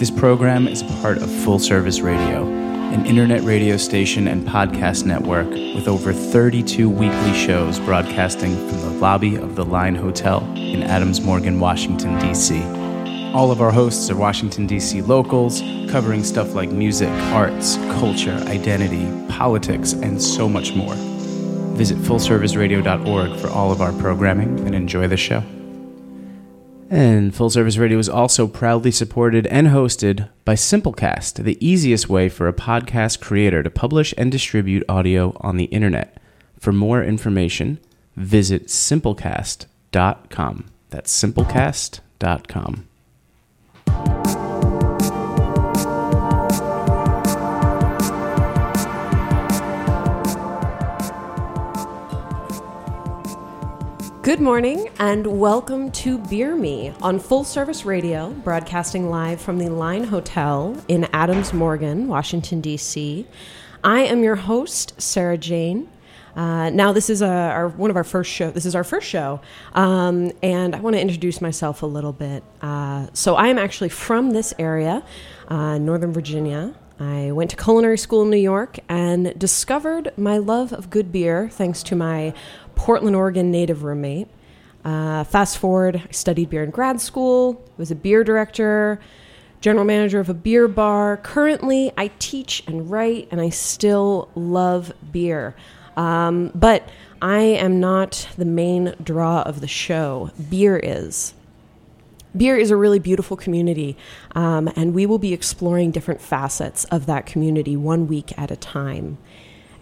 This program is part of Full Service Radio, an internet radio station and podcast network with over 32 weekly shows broadcasting from the lobby of the Line Hotel in Adams Morgan, Washington, D.C. All of our hosts are Washington, D.C. locals, covering stuff like music, arts, culture, identity, politics, and so much more. Visit fullserviceradio.org for all of our programming and enjoy the show. And Full Service Radio is also proudly supported and hosted by Simplecast, the easiest way for a podcast creator to publish and distribute audio on the internet. For more information, visit simplecast.com. That's simplecast.com. Good morning and welcome to Beer Me on Full Service Radio, broadcasting live from the Line Hotel in Adams Morgan, Washington, D.C. I am your host, Sarah Jane. Now this is our first show, and I want to introduce myself a little bit. So I am actually from this area, Northern Virginia. I went to culinary school in New York and discovered my love of good beer thanks to my Portland, Oregon native roommate. Fast forward, I studied beer in grad school, was a beer director, general manager of a beer bar. Currently, I teach and write, and I still love beer. But I am not the main draw of the show. Beer is. Beer is a really beautiful community, and we will be exploring different facets of that community one week at a time.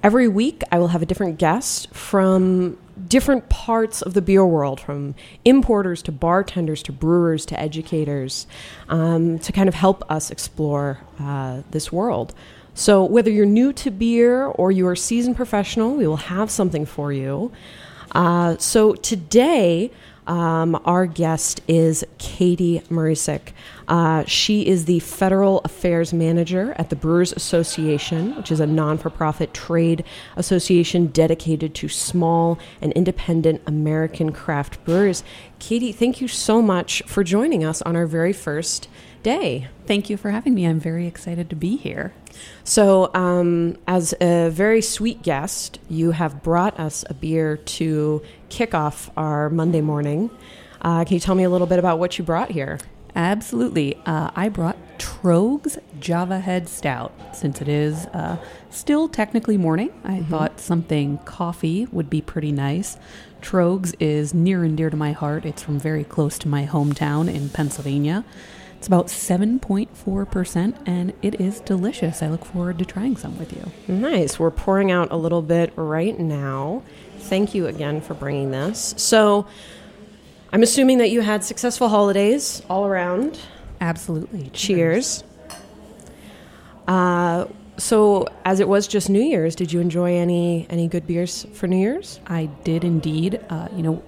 Every week, I will have a different guest from different parts of the beer world, from importers to bartenders to brewers to educators, to kind of help us explore this world. So whether you're new to beer or you're a seasoned professional, we will have something for you. So today, our guest is Katie Marusic. She is the Federal Affairs Manager at the Brewers Association, which is a non-for-profit trade association dedicated to small and independent American craft brewers. Katie, thank you so much for joining us on our very first day. Thank you for having me. I'm very excited to be here. So, as a very sweet guest, you have brought us a beer to kick off our Monday morning. Can you tell me a little bit about what you brought here? Absolutely. I brought Tröegs Java Head Stout. Since it is still technically morning, I thought something coffee would be pretty nice. Tröegs is near and dear to my heart. It's from very close to my hometown in Pennsylvania. It's about 7.4%, and it is delicious. I look forward to trying some with you. Nice. We're pouring out a little bit right now. Thank you again for bringing this. So I'm assuming that you had successful holidays all around. Absolutely. Cheers. So as it was just New Year's, did you enjoy any good beers for New Year's? I did indeed.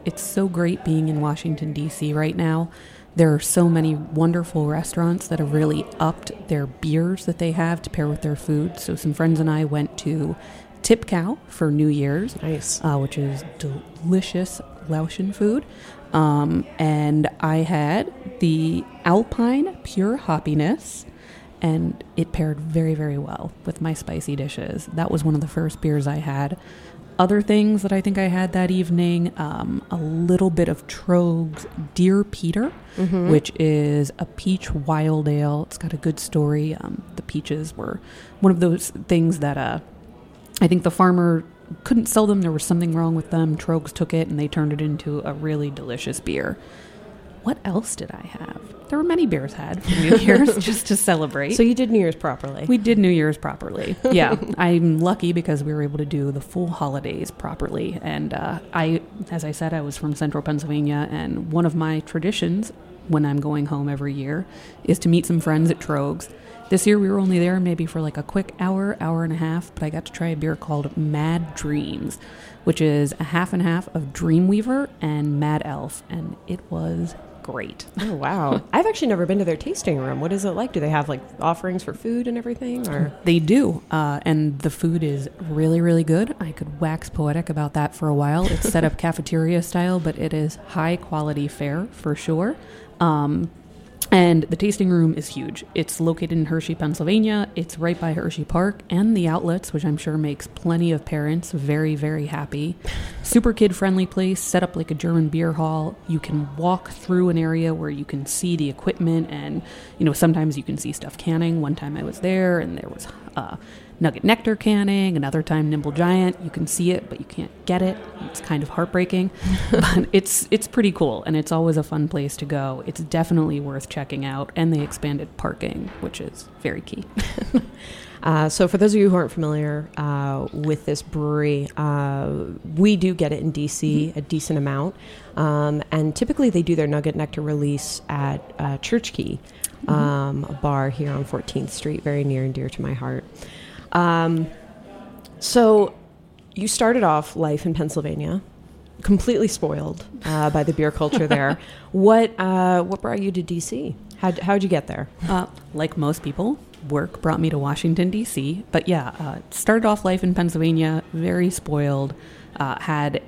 It's so great being in Washington, D.C. right now. There are so many wonderful restaurants that have really upped their beers that they have to pair with their food. So some friends and I went to Tip Cow for New Year's, nice. Which is delicious Laotian food. And I had the Alpine Pure Hoppiness, and it paired very, very well with my spicy dishes. That was one of the first beers I had. Other things that I think I had that evening, a little bit of Tröegs Dear Peter, which is a peach wild ale. It's got a good story. The peaches were one of those things that I think the farmer couldn't sell them. There was something wrong with them. Tröegs took it and they turned it into a really delicious beer. What else did I have? There were many beers had for New Year's just to celebrate. So you did New Year's properly. We did New Year's properly. Yeah. I'm lucky because we were able to do the full holidays properly. And as I said, I was from central Pennsylvania. And one of my traditions when I'm going home every year is to meet some friends at Tröegs. This year we were only there maybe for like a quick hour and a half, but I got to try a beer called Mad Dreams, which is a half and half of Dreamweaver and Mad Elf. And it was great. Oh, wow. I've actually never been to their tasting room. What is it like? Do they have like offerings for food and everything? Or? They do. And the food is really, really good. I could wax poetic about that for a while. It's set up cafeteria style, but it is high quality fare for sure. And the tasting room is huge. It's located in Hershey, Pennsylvania. It's right by Hershey Park and the outlets, which I'm sure makes plenty of parents very, very happy. Super kid-friendly place, set up like a German beer hall. You can walk through an area where you can see the equipment and, you know, sometimes you can see stuff canning. One time I was there and there was Nugget Nectar canning, another time Nimble Giant. You can see it, but you can't get it. It's kind of heartbreaking, but it's pretty cool, and it's always a fun place to go. It's definitely worth checking out, and they expanded parking, which is very key. So for those of you who aren't familiar with this brewery, we do get it in D.C. Mm-hmm. a decent amount, and typically they do their Nugget Nectar release at Church Key, mm-hmm. A bar here on 14th Street, very near and dear to my heart. So you started off life in Pennsylvania, completely spoiled, by the beer culture there. What brought you to DC? How'd you get there? Like most people, work brought me to Washington, DC, but started off life in Pennsylvania, very spoiled, had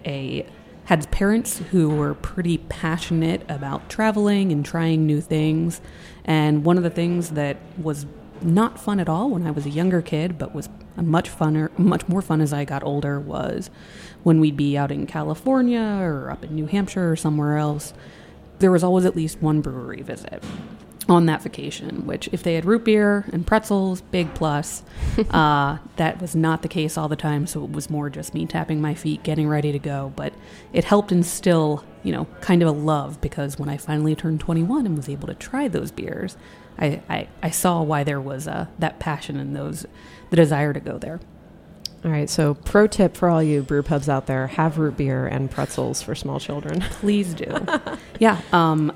parents who were pretty passionate about traveling and trying new things. And one of the things that was not fun at all when I was a younger kid, but was much more fun as I got older, was when we'd be out in California or up in New Hampshire or somewhere else, there was always at least one brewery visit on that vacation, which if they had root beer and pretzels, big plus. That was not the case all the time, so it was more just me tapping my feet, getting ready to go. But it helped instill, you know, kind of a love, because when I finally turned 21 and was able to try those beers, I saw why there was that passion and the desire to go there. All right, so pro tip for all you brew pubs out there, have root beer and pretzels for small children. Please do.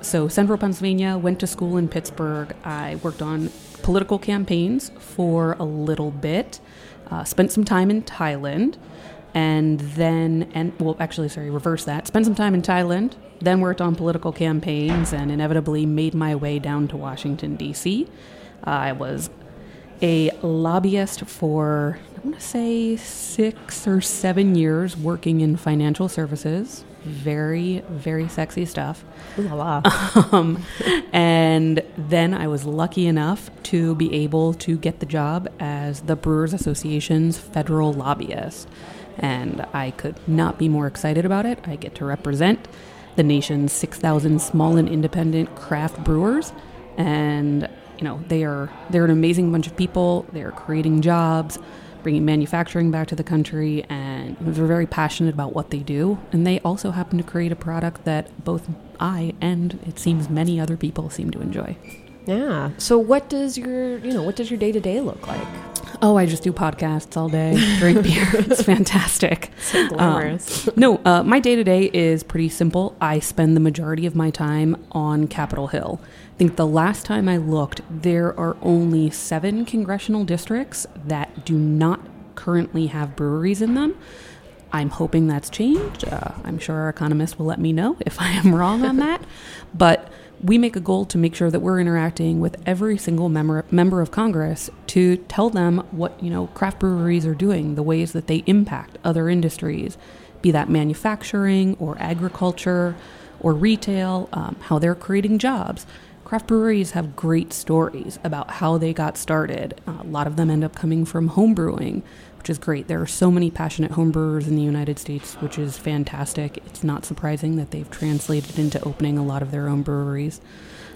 So Central Pennsylvania, went to school in Pittsburgh. I worked on political campaigns for a little bit, spent some time in Thailand, spent some time in Thailand, then worked on political campaigns, and inevitably made my way down to Washington, D.C. I was a lobbyist for, I want to say, 6 or 7 years, working in financial services. Very, very sexy stuff. Ooh la la. And then I was lucky enough to be able to get the job as the Brewers Association's federal lobbyist. And I could not be more excited about it. I get to represent the nation's 6,000 small and independent craft brewers, and you know, they're an amazing bunch of people. They're creating jobs, bringing manufacturing back to the country, and they're very passionate about what they do. And they also happen to create a product that both I and, it seems, many other people seem to enjoy. Yeah. So what does your day-to-day look like? Oh, I just do podcasts all day, drink beer. It's fantastic. So glamorous. My day-to-day is pretty simple. I spend the majority of my time on Capitol Hill. I think the last time I looked, there are only 7 congressional districts that do not currently have breweries in them. I'm hoping that's changed. I'm sure our economist will let me know if I am wrong on that. But we make a goal to make sure that we're interacting with every single member of Congress to tell them what, you know, craft breweries are doing, the ways that they impact other industries, be that manufacturing or agriculture or retail, how they're creating jobs. Craft breweries have great stories about how they got started. A lot of them end up coming from home brewing, which is great. There are so many passionate homebrewers in the United States, which is fantastic. It's not surprising that they've translated into opening a lot of their own breweries.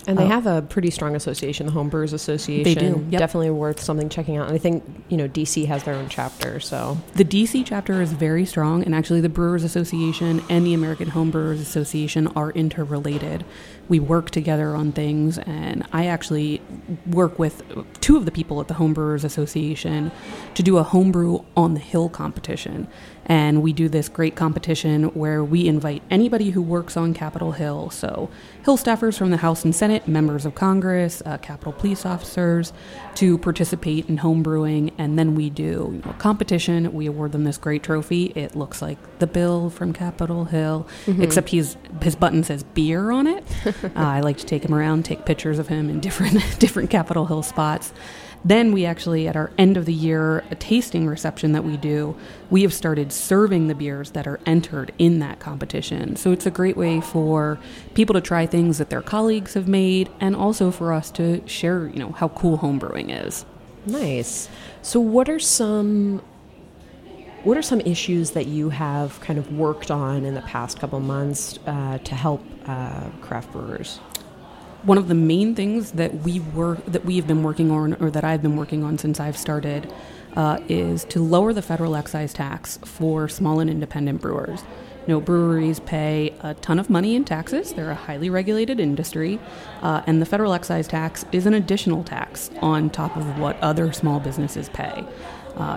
And they have a pretty strong association, the Homebrewers Association. They do. Yep. Definitely worth something checking out. And I think, you know, D.C. has their own chapter. So the D.C. chapter is very strong. And actually, the Brewers Association and the American Homebrewers Association are interrelated. We work together on things. And I actually work with 2 of the people at the Homebrewers Association to do a homebrew on the Hill competition. And we do this great competition where we invite anybody who works on Capitol Hill. So Hill staffers from the House and Senate, members of Congress, Capitol police officers, to participate in homebrewing. And then we do a competition. We award them this great trophy. It looks like the bill from Capitol Hill, mm-hmm. except his button says beer on it. I like to take him around, take pictures of him in different Capitol Hill spots. Then we actually, at our end of the year, a tasting reception that we do, we have started serving the beers that are entered in that competition. So it's a great way for people to try things that their colleagues have made, and also for us to share, you know, how cool homebrewing is. Nice. So what are some issues that you have kind of worked on in the past couple months to help craft brewers? One of the main things that I've been working on since I've started, is to lower the federal excise tax for small and independent brewers. You know, breweries pay a ton of money in taxes. They're a highly regulated industry, and the federal excise tax is an additional tax on top of what other small businesses pay.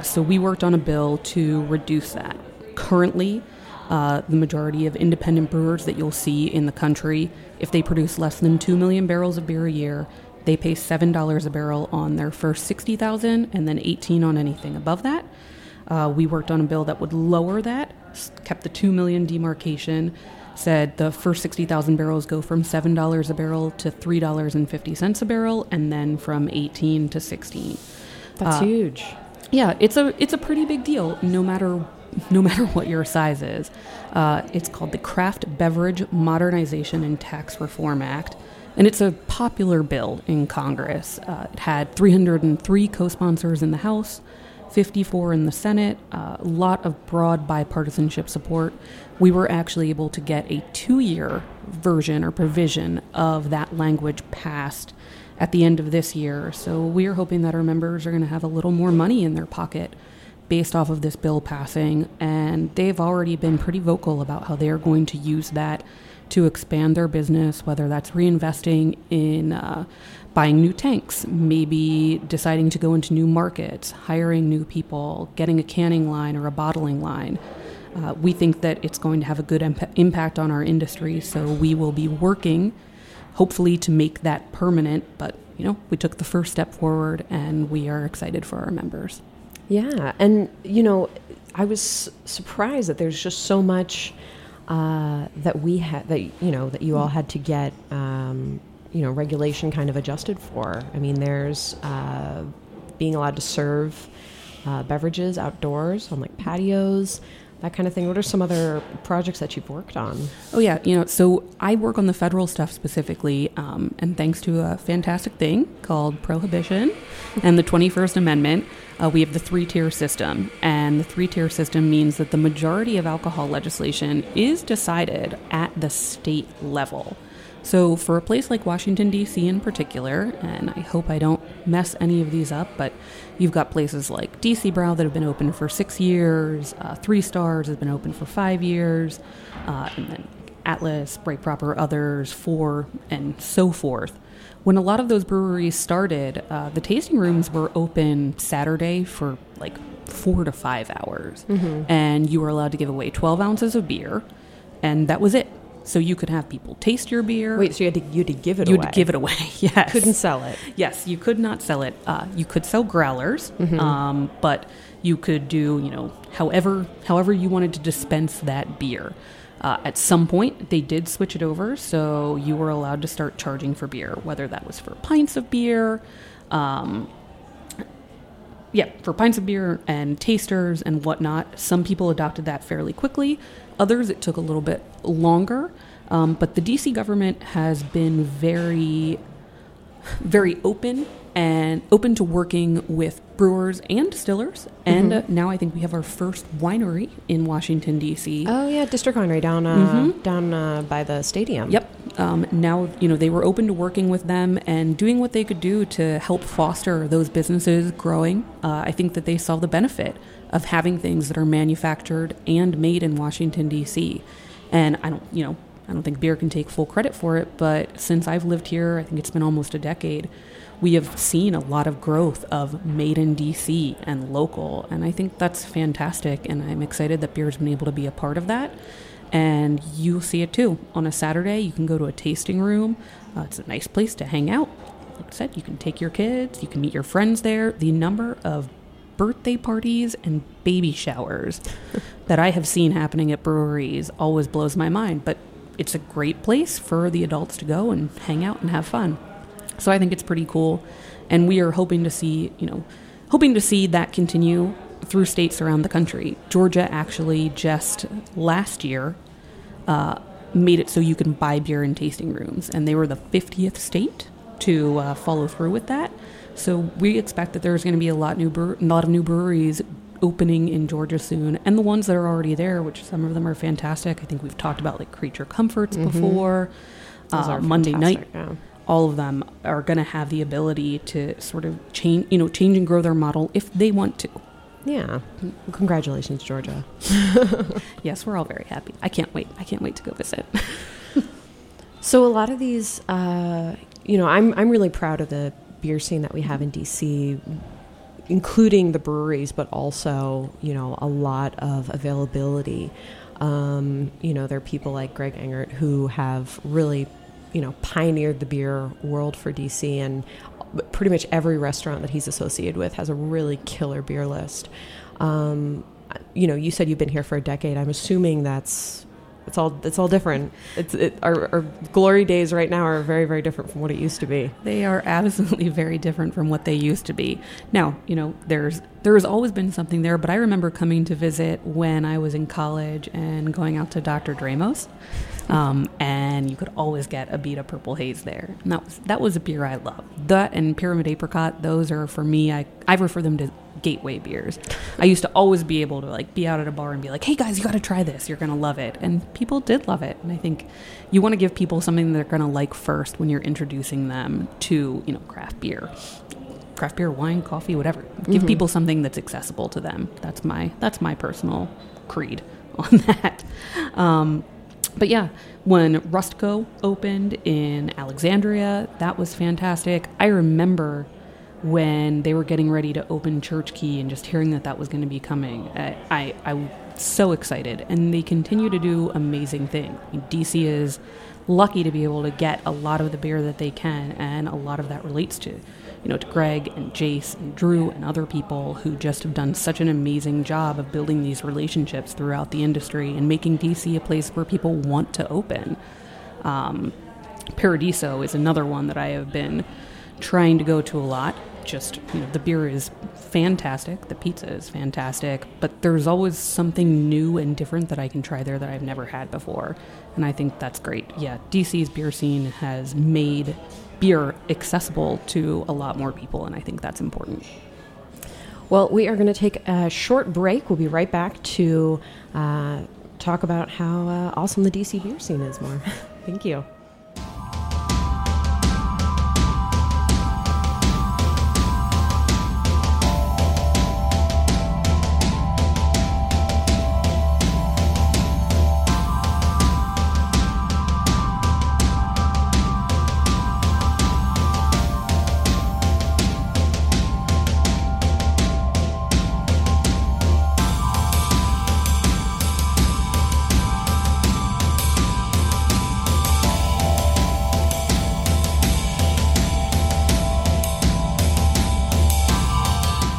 So we worked on a bill to reduce that. Currently, the majority of independent brewers that you'll see in the country, if they produce less than 2 million barrels of beer a year, they pay $7 a barrel on their first 60,000 and then $18 on anything above that. We worked on a bill that would lower that, kept the 2 million demarcation, said the first 60,000 barrels go from $7 a barrel to $3.50 a barrel, and then from $18 to $16. That's huge. Yeah, it's a pretty big deal, no matter what your size is. It's called the Craft Beverage Modernization and Tax Reform Act, and it's a popular bill in Congress. It had 303 co-sponsors in the House, 54 in the Senate, a lot of broad bipartisanship support. We were actually able to get a 2-year version or provision of that language passed at the end of this year. So we are hoping that our members are going to have a little more money in their pocket based off of this bill passing, and they've already been pretty vocal about how they are going to use that to expand their business, whether that's reinvesting in buying new tanks, maybe deciding to go into new markets, hiring new people, getting a canning line or a bottling line. We think that it's going to have a good impact on our industry, so we will be working, hopefully, to make that permanent. But, you know, we took the first step forward, and we are excited for our members. Yeah, and, you know, I was surprised that there's just so much that we had, that, you know, that you all had to get, you know, regulation kind of adjusted for. I mean, there's being allowed to serve beverages outdoors on, like, patios, that kind of thing. What are some other projects that you've worked on? Oh, yeah, you know, so I work on the federal stuff specifically, and thanks to a fantastic thing called Prohibition and the 21st Amendment, we have the three-tier system. And the three-tier system means that the majority of alcohol legislation is decided at the state level. So for a place like Washington, D.C. in particular, and I hope I don't mess any of these up, but you've got places like D.C. Brow that have been open for 6 years, Three Stars has been open for 5 years, and then Atlas, Bright Proper, others, 4, and so forth. When a lot of those breweries started, the tasting rooms were open Saturday for like 4 to 5 hours, mm-hmm. and you were allowed to give away 12 ounces of beer, and that was it. So you could have people taste your beer. Wait, so you had to give it away? You had to give it away, yes. Couldn't sell it. Yes, you could not sell it. You could sell growlers, mm-hmm. But you could do, you know, however you wanted to dispense that beer. At some point, they did switch it over, so you were allowed to start charging for beer, whether that was for pints of beer, and tasters and whatnot. Some people adopted that fairly quickly. Others, it took a little bit longer, but the D.C. government has been very, very open to working with brewers and distillers. And mm-hmm. Now I think we have our first winery in Washington, D.C. Oh yeah, District Winery down by the stadium. Yep. Now, you know, they were open to working with them and doing what they could do to help foster those businesses growing. I think that they saw the benefit of having things that are manufactured and made in Washington, D.C. And I don't think beer can take full credit for it, but since I've lived here, I think it's been almost a decade, we have seen a lot of growth of made in D.C. and local, and I think that's fantastic, and I'm excited that beer's been able to be a part of that. And you'll see it too. On a Saturday, you can go to a tasting room. It's a nice place to hang out. Like I said, you can take your kids, you can meet your friends there. The number of birthday parties and baby showers that I have seen happening at breweries always blows my mind, but it's a great place for the adults to go and hang out and have fun. So I think it's pretty cool, and we are hoping to see that continue through states around the country. Georgia actually just last year made it so you can buy beer in tasting rooms, and they were the 50th state to follow through with that. So we expect that there's going to be a lot of new breweries opening in Georgia soon, and the ones that are already there, which some of them are fantastic. I think we've talked about like Creature Comforts mm-hmm. before, Monday Night. Yeah. All of them are going to have the ability to sort of change and grow their model if they want to. Yeah. Congratulations, Georgia. Yes, we're all very happy. I can't wait to go visit. So a lot of these, I'm really proud of the beer scene that we have in D.C., including the breweries, but also, a lot of availability. There are people like Greg Engert who have really pioneered the beer world for DC, and pretty much every restaurant that he's associated with has a really killer beer list. You said you've been here for a decade. I'm assuming it's all different. Our glory days right now are very, very different from what it used to be. They are absolutely very different from what they used to be. Now, there's always been something there, but I remember coming to visit when I was in college and going out to Dr. Dramos, and you could always get a beat of Purple Haze there. And that was a beer I loved. That and Pyramid Apricot, those are, for me, I refer them to gateway beers. I used to always be able to be out at a bar and be like, hey guys, you got to try this. You're going to love it. And people did love it. And I think you want to give people something they're going to like first when you're introducing them to, craft beer, wine, coffee, whatever. Give mm-hmm. people something that's accessible to them. That's my personal creed on that. But yeah, when Rustco opened in Alexandria, that was fantastic. I remember when they were getting ready to open Church Key and just hearing that was going to be coming. I was so excited, and they continue to do amazing things. I mean, DC is lucky to be able to get a lot of the beer that they can, and a lot of that relates to, to Greg and Jace and Drew and other people who just have done such an amazing job of building these relationships throughout the industry and making DC a place where people want to open. Paradiso is another one that I have been trying to go to a lot. Just, the beer is fantastic, the pizza is fantastic, but there's always something new and different that I can try there that I've never had before, and I think that's great. Yeah, DC's beer scene has made beer accessible to a lot more people, and I think that's important. Well, we are going to take a short break. We'll be right back to talk about how awesome the DC beer scene is more. Thank you.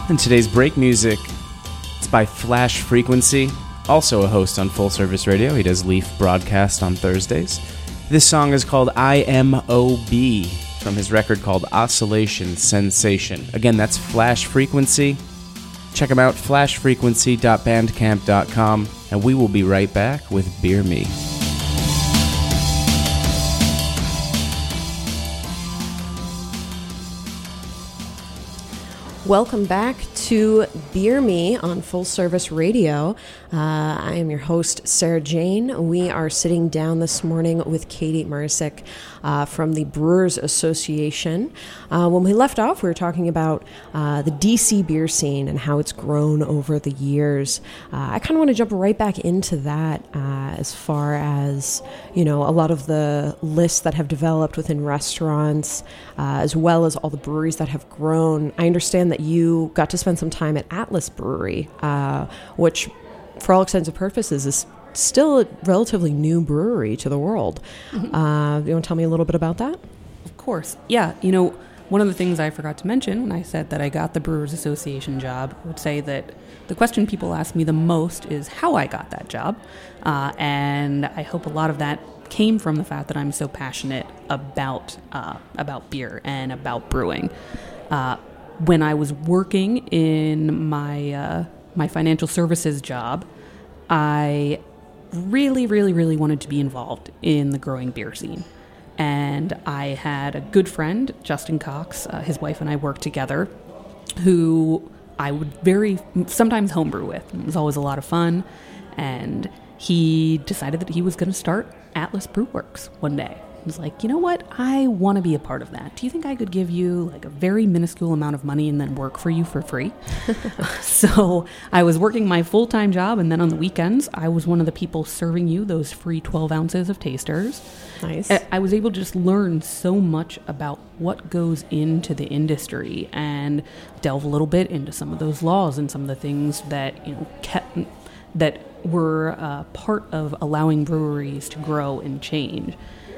And today's break music is by Flash Frequency, also a host on Full Service Radio. He does Leaf Broadcast on Thursdays. This song is called IMOB from his record called Oscillation Sensation. Again, that's Flash Frequency. Check him out, flashfrequency.bandcamp.com, and we will be right back with Beer Me. Welcome back to Beer Me on Full Service Radio. I am your host, Sarah Jane. We are sitting down this morning with Katie Marusic from the Brewers Association. When we left off, we were talking about the DC beer scene and how it's grown over the years. I kind of want to jump right back into that as far as, a lot of the lists that have developed within restaurants, as well as all the breweries that have grown. I understand that you got to spend some time at Atlas Brewery, which, for all extents and purposes, is still a relatively new brewery to the world. Mm-hmm. You want to tell me a little bit about that? Of course. Yeah. One of the things I forgot to mention when I said that I got the Brewers Association job, I would say that the question people ask me the most is how I got that job. And I hope a lot of that came from the fact that I'm so passionate about beer and about brewing. When I was working in my my financial services job, I really wanted to be involved in the growing beer scene. And I had a good friend, Justin Cox, his wife and I worked together, who I would sometimes homebrew with. It was always a lot of fun. And he decided that he was going to start Atlas Brew Works one day. He was like, you know what? I want to be a part of that. Do you think I could give you like a very minuscule amount of money and then work for you for free? So I was working my full-time job, and then on the weekends, I was one of the people serving you those free 12 ounces of tasters. Nice. I was able to just learn so much about what goes into the industry and delve a little bit into some of those laws and some of the things that, you know, that were part of allowing breweries to grow and change.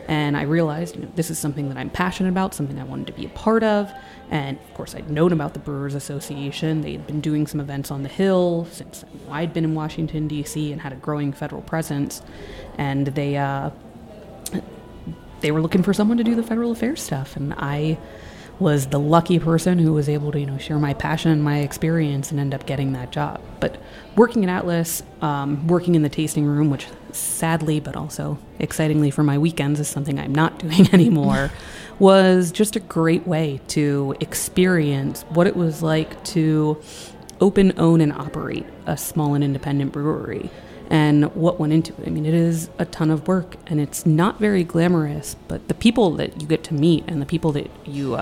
And I realized, you know, this is something that I'm passionate about, something I wanted to be a part of. And of course, I'd known about the Brewers Association. They had been doing some events on the Hill since I'd been in Washington, D.C., and had a growing federal presence. And they were looking for someone to do the federal affairs stuff. And I was the lucky person who was able to, you know, share my passion and my experience and end up getting that job. But working at Atlas, working in the tasting room, which sadly, but also excitingly for my weekends, is something I'm not doing anymore, was just a great way to experience what it was like to open, own, and operate a small and independent brewery and what went into it. I mean, it is a ton of work, and it's not very glamorous, but the people that you get to meet and the people that you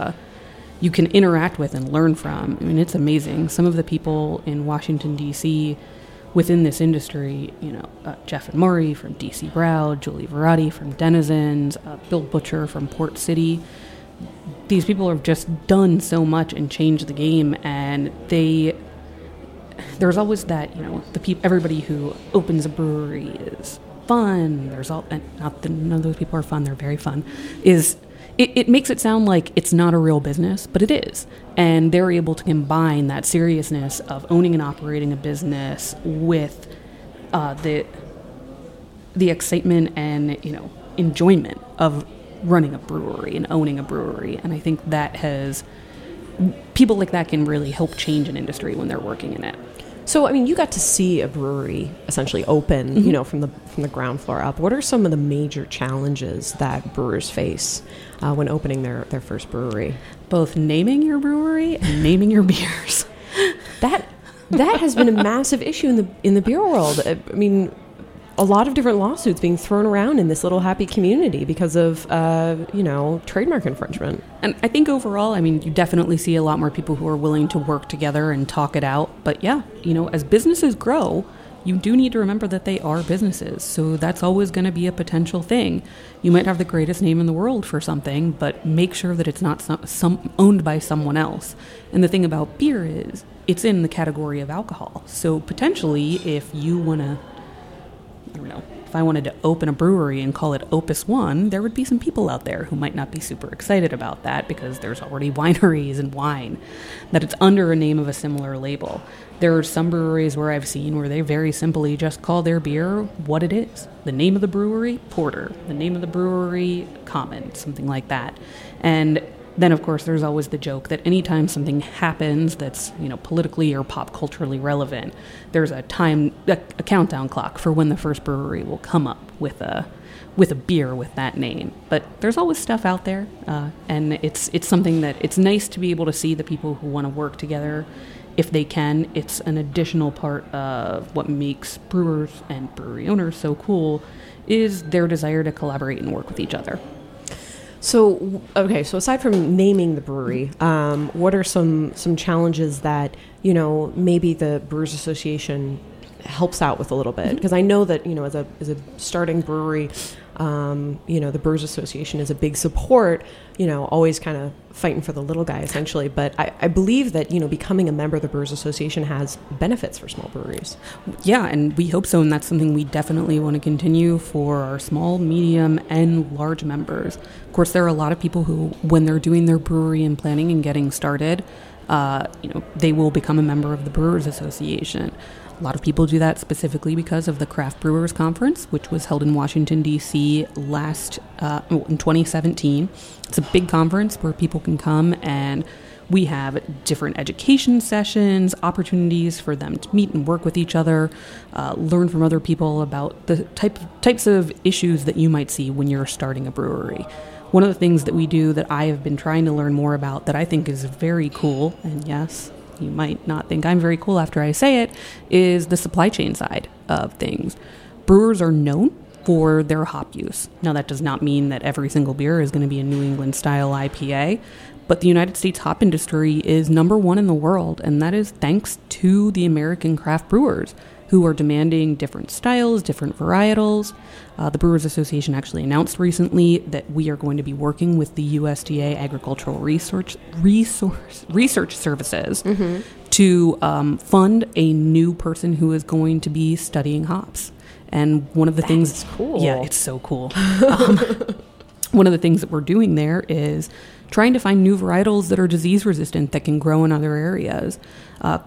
you can interact with and learn from, I mean, it's amazing. Some of the people in Washington, D.C., within this industry, you know, Jeff and Maury from D.C. Brow, Julie Verratti from Denizens, Bill Butcher from Port City. These people have just done so much and changed the game, and there's always that, you know, everybody who opens a brewery is fun. None of those people are fun. They're very fun. It makes it sound like it's not a real business, but it is. And they're able to combine that seriousness of owning and operating a business with the excitement and, you know, enjoyment of running a brewery and owning a brewery. And I think that people like that can really help change an industry when they're working in it. So, I mean, you got to see a brewery essentially open, mm-hmm. you know, from the ground floor up. What are some of the major challenges that brewers face when opening their first brewery? Both naming your brewery and naming your beers. That has been a massive issue in the beer world. I mean, a lot of different lawsuits being thrown around in this little happy community because of, you know, trademark infringement. And I think overall, I mean, you definitely see a lot more people who are willing to work together and talk it out. But yeah, you know, as businesses grow, you do need to remember that they are businesses. So that's always going to be a potential thing. You might have the greatest name in the world for something, but make sure that it's not owned by someone else. And the thing about beer is it's in the category of alcohol. So potentially, if you want to, I don't know, if I wanted to open a brewery and call it Opus One, there would be some people out there who might not be super excited about that because there's already wineries and wine, that it's under a name of a similar label. There are some breweries where I've seen where they very simply just call their beer what it is. The name of the brewery, Porter. The name of the brewery, Common, something like that. And then, of course, there's always the joke that anytime something happens that's, you know, politically or pop culturally relevant, there's a countdown clock for when the first brewery will come up with a beer with that name. But there's always stuff out there, and it's something that it's nice to be able to see the people who want to work together. If they can, it's an additional part of what makes brewers and brewery owners so cool is their desire to collaborate and work with each other. So, okay, so aside from naming the brewery, what are some challenges that, you know, maybe the Brewers Association helps out with a little bit? Because I know that, you know, as a starting brewery, you know, the Brewers Association is a big support, you know, always kind of fighting for the little guy, essentially. But I believe that, you know, becoming a member of the Brewers Association has benefits for small breweries. Yeah, and we hope so. And that's something we definitely want to continue for our small, medium, and large members. Of course, there are a lot of people who, when they're doing their brewery and planning and getting started, you know, they will become a member of the Brewers Association. A lot of people do that specifically because of the Craft Brewers Conference, which was held in Washington, D.C. in 2017. It's a big conference where people can come, and we have different education sessions, opportunities for them to meet and work with each other, learn from other people about the types of issues that you might see when you're starting a brewery. One of the things that we do that I have been trying to learn more about that I think is very cool, and yes, you might not think I'm very cool after I say it, is the supply chain side of things. Brewers are known for their hop use. Now, that does not mean that every single beer is going to be a New England-style IPA, but the United States hop industry is number one in the world, and that is thanks to the American craft brewers who are demanding different styles, different varietals. The Brewers Association actually announced recently that we are going to be working with the USDA Agricultural Research Services to fund a new person who is going to be studying hops. And one of the things... That's cool. Yeah, it's so cool. One of the things that we're doing there is trying to find new varietals that are disease-resistant that can grow in other areas.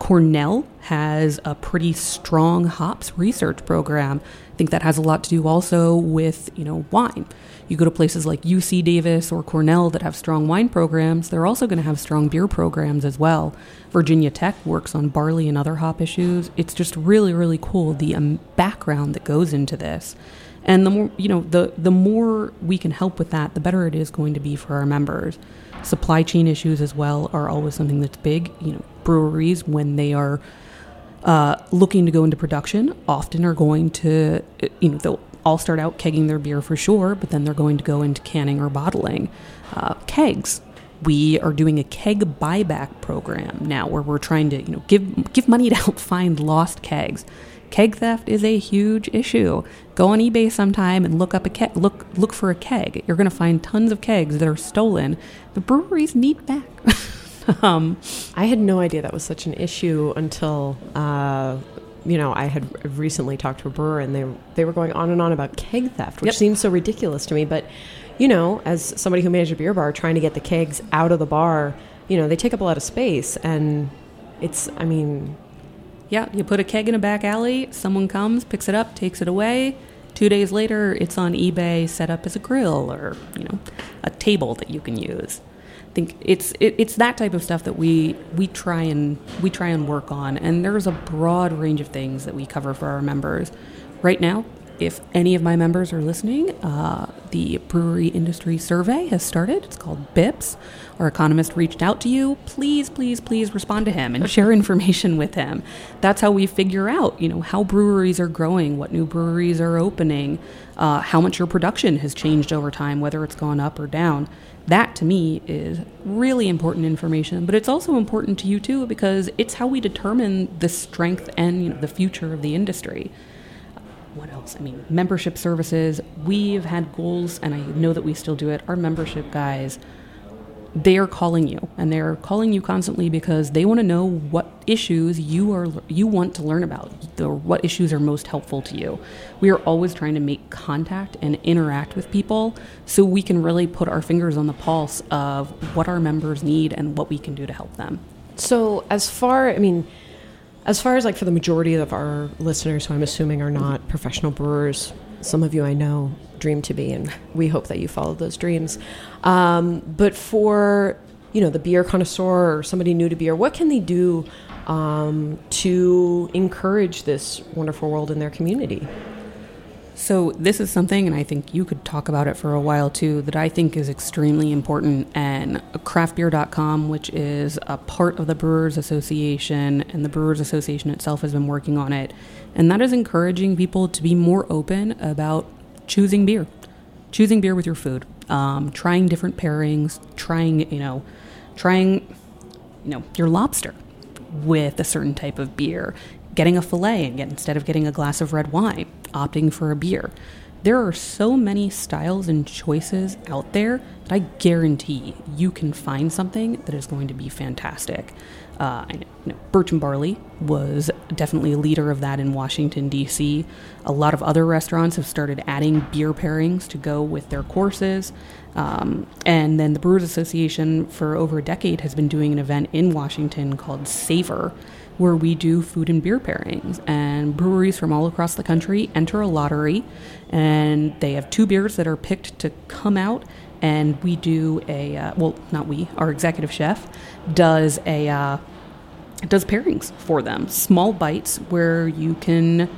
Cornell has a pretty strong hops research program. I think that has a lot to do also with, wine. You go to places like UC Davis or Cornell that have strong wine programs, they're also going to have strong beer programs as well. Virginia Tech works on barley and other hop issues. It's just really, really cool, the background that goes into this. And the more, the more we can help with that, the better it is going to be for our members. Supply chain issues as well are always something that's big. Breweries, when they are looking to go into production, often are going to, they'll all start out kegging their beer for sure, but then they're going to go into canning or bottling. Kegs. We are doing a keg buyback program now where we're trying to, give money to help find lost kegs. Keg theft is a huge issue. Go on eBay sometime and look up a keg. Look for a keg. You're going to find tons of kegs that are stolen. The breweries need back. I had no idea that was such an issue until I had recently talked to a brewer, and they were going on and on about keg theft, which seems so ridiculous to me. But as somebody who managed a beer bar, trying to get the kegs out of the bar, they take up a lot of space, and it's, yeah, you put a keg in a back alley, someone comes, picks it up, takes it away. 2 days later, it's on eBay set up as a grill or, a table that you can use. I think it's that type of stuff that we try and work on, and there's a broad range of things that we cover for our members. Right now, if any of my members are listening, the Brewery Industry Survey has started. It's called BIPS. Our economist reached out to you. Please, please, please respond to him and share information with him. That's how we figure out, how breweries are growing, what new breweries are opening, how much your production has changed over time, whether it's gone up or down. That, to me, is really important information, but it's also important to you, too, because it's how we determine the strength and the future of the industry. What else? Membership services. We've had goals, and I know that we still do it. Our membership guys, they are calling you, and they're calling you constantly because they want to know what issues you want to learn about, or what issues are most helpful to you. We are always trying to make contact and interact with people so we can really put our fingers on the pulse of what our members need and what we can do to help them. So as far as for the majority of our listeners, who I'm assuming are not professional brewers, some of you I know dream to be, and we hope that you follow those dreams. But for, the beer connoisseur or somebody new to beer, what can they do to encourage this wonderful world in their community? So this is something, and I think you could talk about it for a while too, that I think is extremely important. And craftbeer.com, which is a part of the Brewers Association, and the Brewers Association itself has been working on it. And that is encouraging people to be more open about choosing beer with your food, trying different pairings, trying your lobster with a certain type of beer, getting a filet instead of getting a glass of red wine, opting for a beer. There are so many styles and choices out there that I guarantee you can find something that is going to be fantastic. Birch and Barley was definitely a leader of that in Washington, D.C. A lot of other restaurants have started adding beer pairings to go with their courses. And then the Brewers Association for over a decade has been doing an event in Washington called Savor, where we do food and beer pairings, and breweries from all across the country enter a lottery, and they have two beers that are picked to come out, and we do a, well, not we, our executive chef does a, does pairings for them, small bites where you can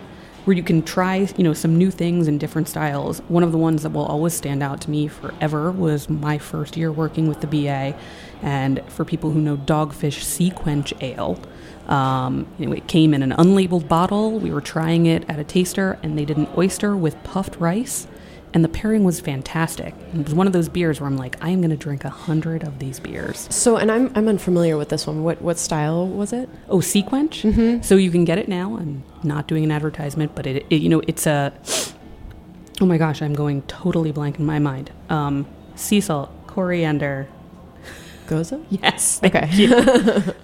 try, you know, some new things in different styles. One of the ones that will always stand out to me forever was my first year working with the BA, and for people who know, Dogfish Sea Quench Ale. It came in an unlabeled bottle. We were trying it at a taster, and they did an oyster with puffed rice, and the pairing was fantastic. It was one of those beers where I'm like, I am going to drink 100 of these beers. So, and I'm unfamiliar with this one. What style was it? Oh, Sea Quench. Mm-hmm. So you can get it now. I'm not doing an advertisement, but it you know, it's a, oh my gosh, I'm going totally blank in my mind. Sea salt, coriander. Goza? Yes. Okay.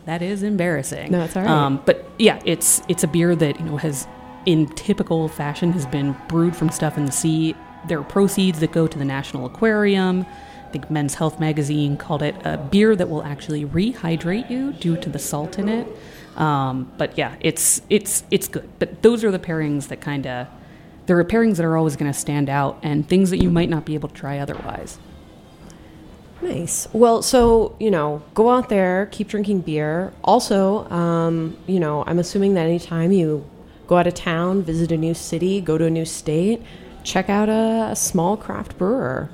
That is embarrassing. No, it's all right. But yeah, it's a beer that, you know, has, in typical fashion, has been brewed from stuff in the sea. There are proceeds that go to the National Aquarium. I think Men's Health magazine called it a beer that will actually rehydrate you due to the salt in it. But yeah, it's good. But those are the pairings that kind of, there are pairings that are always going to stand out, and things that you might not be able to try otherwise. Nice. Well, so, you know, go out there, keep drinking beer. Also, you know, I'm assuming that anytime you go out of town, visit a new city, go to a new state, check out a small craft brewer.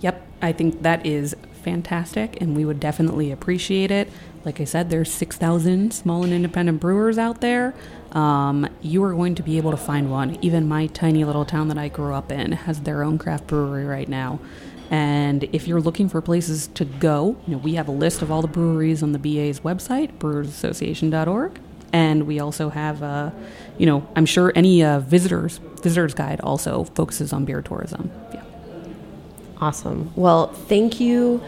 Yep. I think that is fantastic, and we would definitely appreciate it. Like I said, there's 6,000 small and independent brewers out there. You are going to be able to find one. Even my tiny little town that I grew up in has their own craft brewery right now. And if you're looking for places to go, you know, we have a list of all the breweries on the BA's website, brewersassociation.org. And we also have, you know, I'm sure any visitors guide also focuses on beer tourism. Yeah. Awesome. Well, thank you.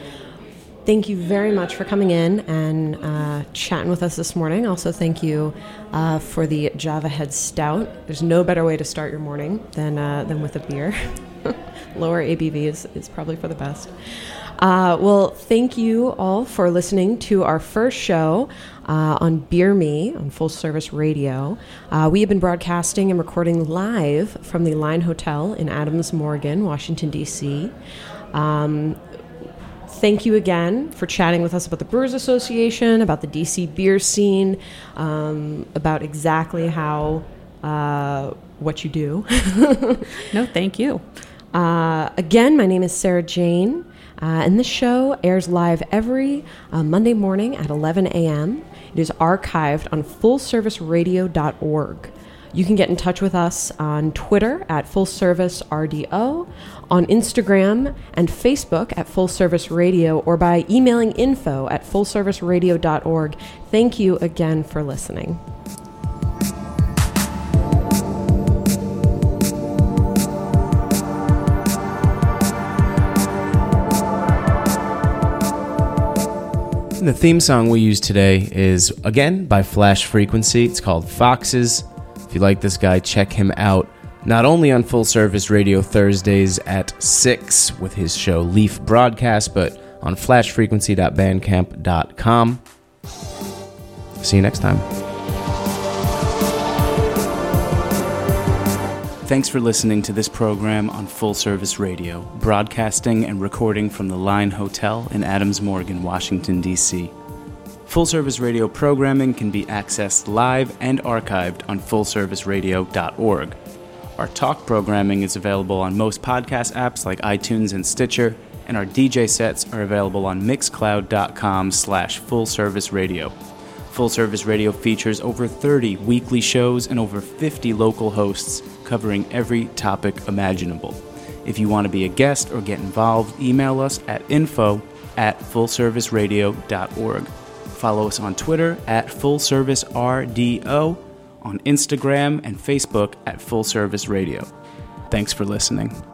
Thank you very much for coming in and chatting with us this morning. Also, thank you for the Java Head Stout. There's no better way to start your morning than with a beer. Lower ABV is probably for the best. Well, thank you all for listening to our first show on Beer Me on Full Service Radio. We have been broadcasting and recording live from the Line Hotel in Adams Morgan, Washington, D.C. Thank you again for chatting with us about the Brewers Association, about the D.C. beer scene, about exactly how what you do. No, thank you. Again, my name is Sarah Jane, and this show airs live every Monday morning at 11 a.m. It is archived on fullserviceradio.org. You can get in touch with us on Twitter at FullServiceRDO, on Instagram and Facebook at Full Service Radio, or by emailing info at fullserviceradio.org. Thank you again for listening. The theme song we use today is, again, by Flash Frequency. It's called Foxes. If you like this guy, check him out, not only on Full Service Radio Thursdays at 6 with his show Leaf Broadcast, but on flashfrequency.bandcamp.com. See you next time. Thanks for listening to this program on Full Service Radio, broadcasting and recording from the Line Hotel in Adams Morgan, Washington, D.C. Full Service Radio programming can be accessed live and archived on fullserviceradio.org. Our talk programming is available on most podcast apps like iTunes and Stitcher, and our DJ sets are available on mixcloud.com/fullserviceradio. Full Service Radio features over 30 weekly shows and over 50 local hosts covering every topic imaginable. If you want to be a guest or get involved, email us at info@fullserviceradio.org. Follow us on Twitter at FullServiceRDO, on Instagram and Facebook at Full Service Radio. Thanks for listening.